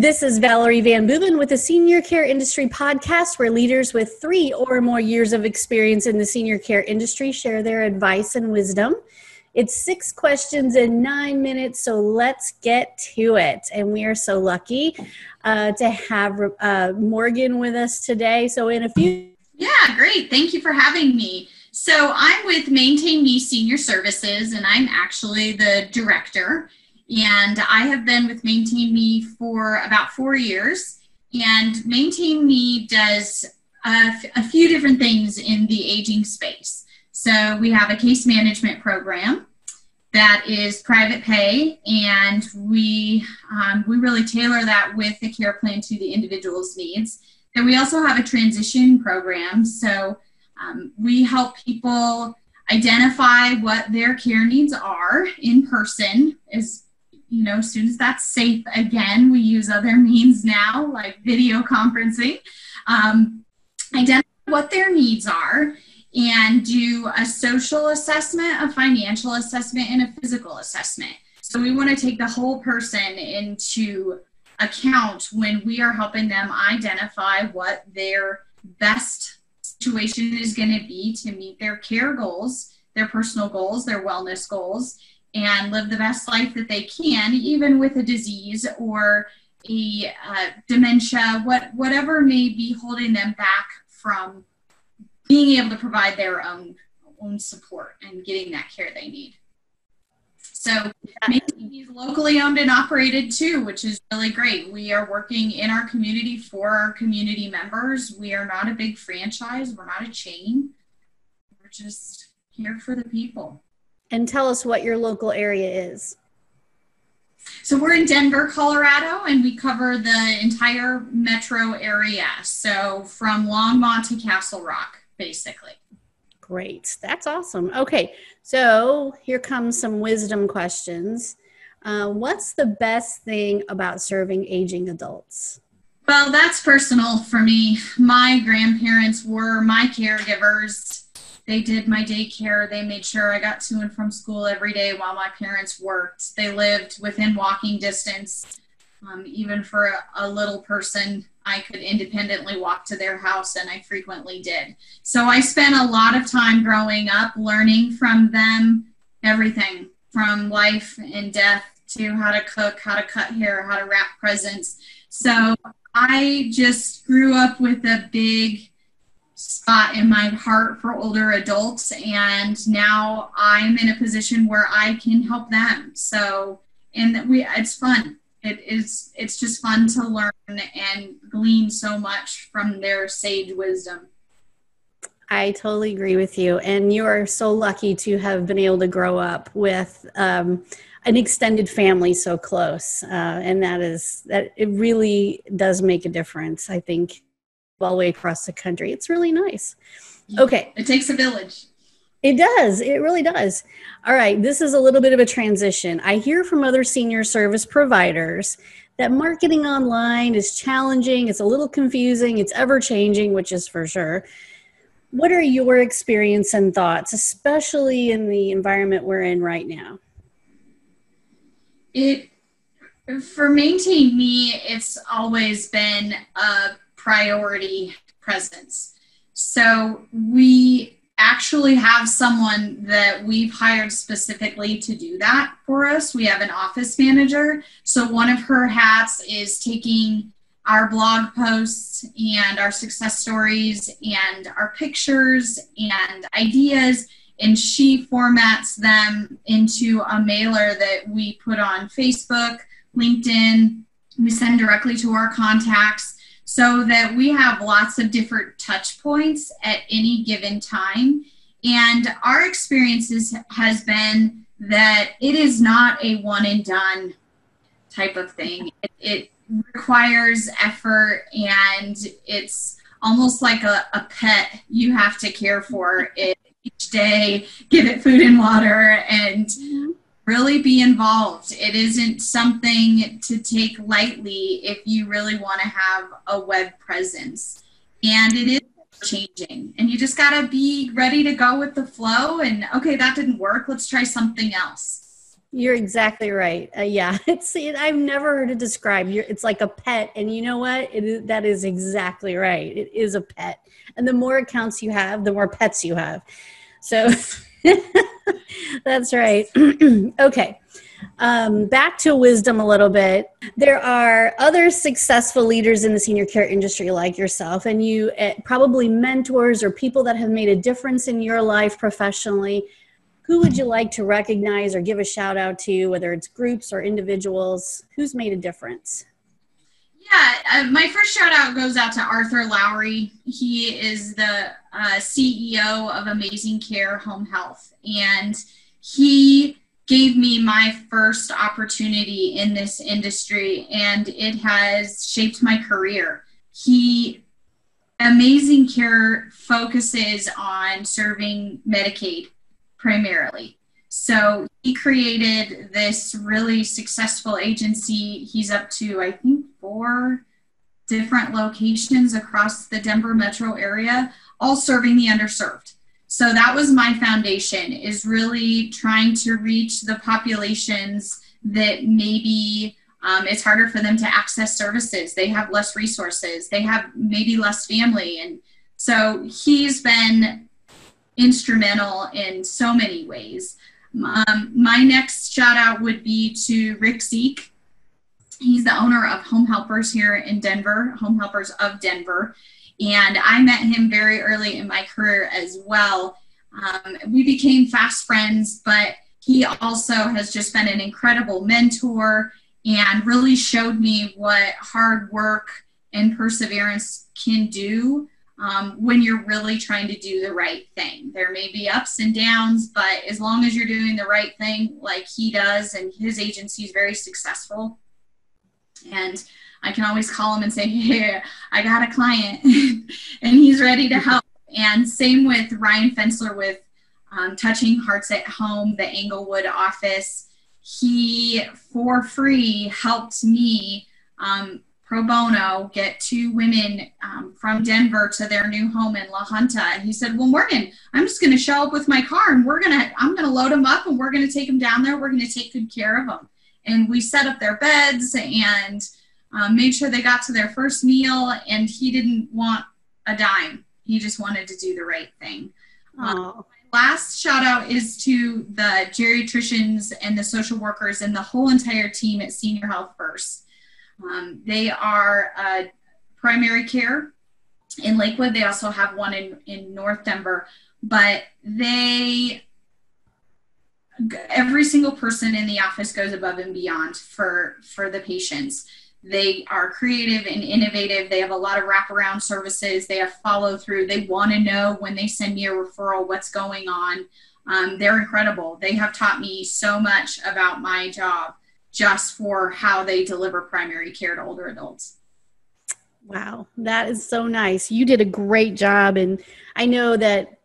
This is Valerie Van Boomen with the Senior Care Industry Podcast, where leaders with 3 or more years of experience in the senior care industry share their advice and wisdom. It's 6 questions in 9 minutes, so let's get to it. And we are so lucky to have Morgan with us today. So in a few... Yeah, great. Thank you for having me. So I'm with Maintain Me Senior Services, and I'm actually the director. And I have been with Maintain Me for about 4 years. And Maintain Me does a few different things in the aging space. So we have a case management program that is private pay, and we really tailor that with the care plan to the individual's needs. Then we also have a transition program. So we help people identify what their care needs are in person, as you know, as soon as that's safe again. We use other means now, like video conferencing. Identify what their needs are and do a social assessment, a financial assessment, and a physical assessment. So we want to take the whole person into account when we are helping them identify what their best situation is going to be to meet their care goals, their personal goals, their wellness goals, and live the best life that they can, even with a disease or a dementia, whatever may be holding them back from being able to provide their own support and getting that care they need. So Maintain Me is locally owned and operated too, which is really great. We are working in our community for our community members. We are not a big franchise. We're not a chain. We're just here for the people. And tell us what your local area is. So we're in Denver, Colorado, and we cover the entire metro area. So from Longmont to Castle Rock, basically. Great. That's awesome. Okay. So here comes some wisdom questions. What's the best thing about serving aging adults? Well, that's personal for me. My grandparents were my caregivers. They did my daycare. They made sure I got to and from school every day while my parents worked. They lived within walking distance. Even for a little person, I could independently walk to their house, and I frequently did. So I spent a lot of time growing up learning from them everything, from life and death to how to cook, how to cut hair, how to wrap presents. So I just grew up with a big spot in my heart for older adults, and now I'm in a position where I can help them. So, and it's fun. It's just fun to learn and glean so much from their sage wisdom. I totally agree with you. And you are so lucky to have been able to grow up with an extended family so close. And that it really does make a difference, I think, all the way across the country. It's really nice. Okay. It takes a village. It does. It really does. All right. This is a little bit of a transition. I hear from other senior service providers that marketing online is challenging. It's a little confusing. It's ever-changing, which is for sure. What are your experience and thoughts, especially in the environment we're in right now? For Maintain Me, it's always been a priority presence. So we actually have someone that we've hired specifically to do that for us. We have an office manager. So one of her hats is taking our blog posts and our success stories and our pictures and ideas, and she formats them into a mailer that we put on Facebook, LinkedIn. We send directly to our contacts, so that we have lots of different touch points at any given time. And our experiences has been that it is not a one and done type of thing. It requires effort, and it's almost like a pet you have to care for it each day, give it food and water, and really be involved. It isn't something to take lightly if you really want to have a web presence. And it is changing. And you just got to be ready to go with the flow and, okay, that didn't work. Let's try something else. You're exactly right. I've never heard it described. It's like a pet, and you know what? That is exactly right. It is a pet, and the more accounts you have, the more pets you have. So that's right. Okay. Back to wisdom a little bit. There are other successful leaders in the senior care industry like yourself, and you probably mentors or people that have made a difference in your life professionally. Who would you like to recognize or give a shout out to, whether it's groups or individuals? Who's made a difference? Yeah, my first shout out goes out to Arthur Lowry. He is the CEO of Amazing Care Home Health, and he gave me my first opportunity in this industry, and it has shaped my career. Amazing Care focuses on serving Medicaid primarily. So he created this really successful agency. He's up to, I think, 4 different locations across the Denver metro area, all serving the underserved. So that was my foundation, is really trying to reach the populations that maybe it's harder for them to access services. They have less resources. They have maybe less family. And so he's been instrumental in so many ways. My next shout out would be to Rick Cseak. He's the owner of Home Helpers here in Denver, Home Helpers of Denver. And I met him very early in my career as well. We became fast friends, but he also has just been an incredible mentor and really showed me what hard work and perseverance can do when you're really trying to do the right thing. There may be ups and downs, but as long as you're doing the right thing like he does, and his agency is very successful. And I can always call him and say, hey, I got a client and he's ready to help. And same with Ryan Fensler with Touching Hearts at Home, the Englewood office. He, for free, helped me pro bono get 2 women from Denver to their new home in La Junta. And he said, well, Morgan, I'm just going to show up with my car, and I'm going to load them up, and we're going to take them down there. We're going to take good care of them. And we set up their beds and made sure they got to their first meal, and he didn't want a dime. He just wanted to do the right thing. My last shout out is to the geriatricians and the social workers and the whole entire team at Senior Health First. They are primary care in Lakewood. They also have one in North Denver, but every single person in the office goes above and beyond for the patients. They are creative and innovative. They have a lot of wraparound services. They have follow through. They want to know when they send me a referral what's going on. They're incredible. They have taught me so much about my job just for how they deliver primary care to older adults. Wow, that is so nice. You did a great job, and I know that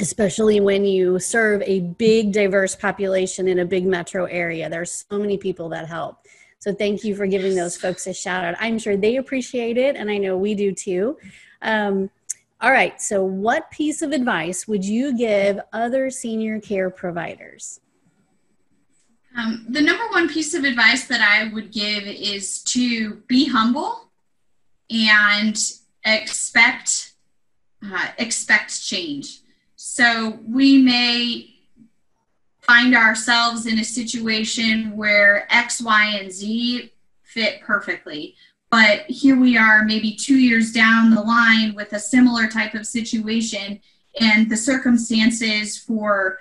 especially when you serve a big, diverse population in a big metro area, there's so many people that help. So thank you for giving those folks a shout out. I'm sure they appreciate it, and I know we do too. All right, so what piece of advice would you give other senior care providers? The number one piece of advice that I would give is to be humble and expect change. So we may find ourselves in a situation where X, Y, and Z fit perfectly. But here we are maybe 2 years down the line with a similar type of situation, and the circumstances for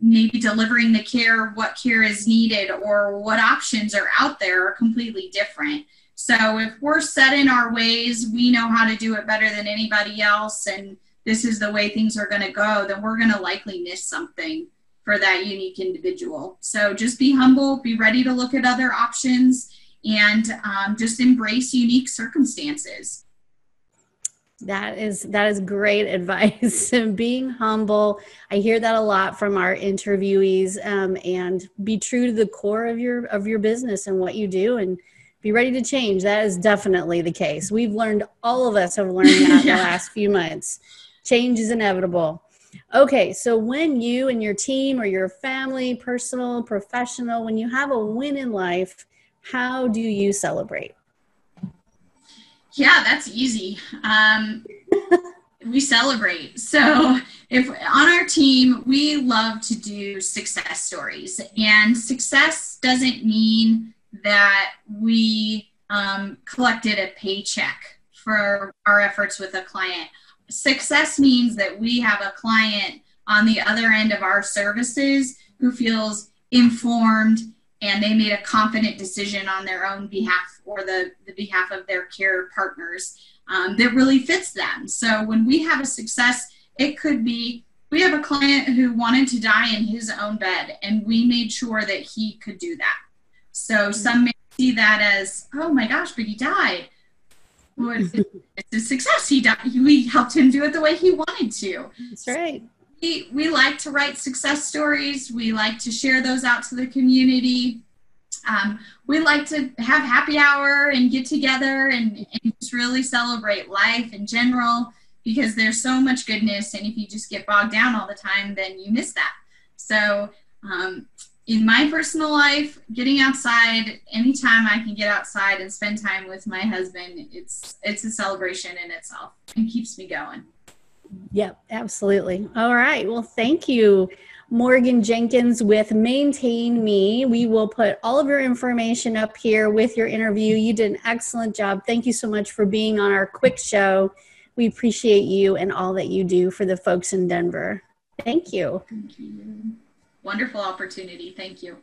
maybe delivering the care, what care is needed, or what options are out there are completely different. So if we're set in our ways, we know how to do it better than anybody else, and this is the way things are going to go, then we're going to likely miss something for that unique individual. So just be humble, be ready to look at other options, and just embrace unique circumstances. That is great advice. Being humble, I hear that a lot from our interviewees, and be true to the core of your business and what you do, and be ready to change. That is definitely the case. All of us have learned that in the last few months. Change is inevitable. Okay, so when you and your team or your family, personal, professional, when you have a win in life, how do you celebrate? Yeah, that's easy. We celebrate. So if on our team, we love to do success stories, and success doesn't mean that we collected a paycheck for our efforts with a client. Success means that we have a client on the other end of our services who feels informed and they made a confident decision on their own behalf or the behalf of their care partners that really fits them. So when we have a success, it could be we have a client who wanted to die in his own bed and we made sure that he could do that. So some may see that as, oh my gosh, but he died. It's a success. He died. We helped him do it the way he wanted to. That's right. We like to write success stories. We like to share those out to the community. We like to have happy hour and get together and just really celebrate life in general, because there's so much goodness. And if you just get bogged down all the time, then you miss that. So in my personal life, getting outside, anytime I can get outside and spend time with my husband, it's a celebration in itself and keeps me going. Yep, absolutely. All right. Well, thank you, Morgan Jenkins with Maintain Me. We will put all of your information up here with your interview. You did an excellent job. Thank you so much for being on our quick show. We appreciate you and all that you do for the folks in Denver. Thank you. Thank you. Wonderful opportunity. Thank you.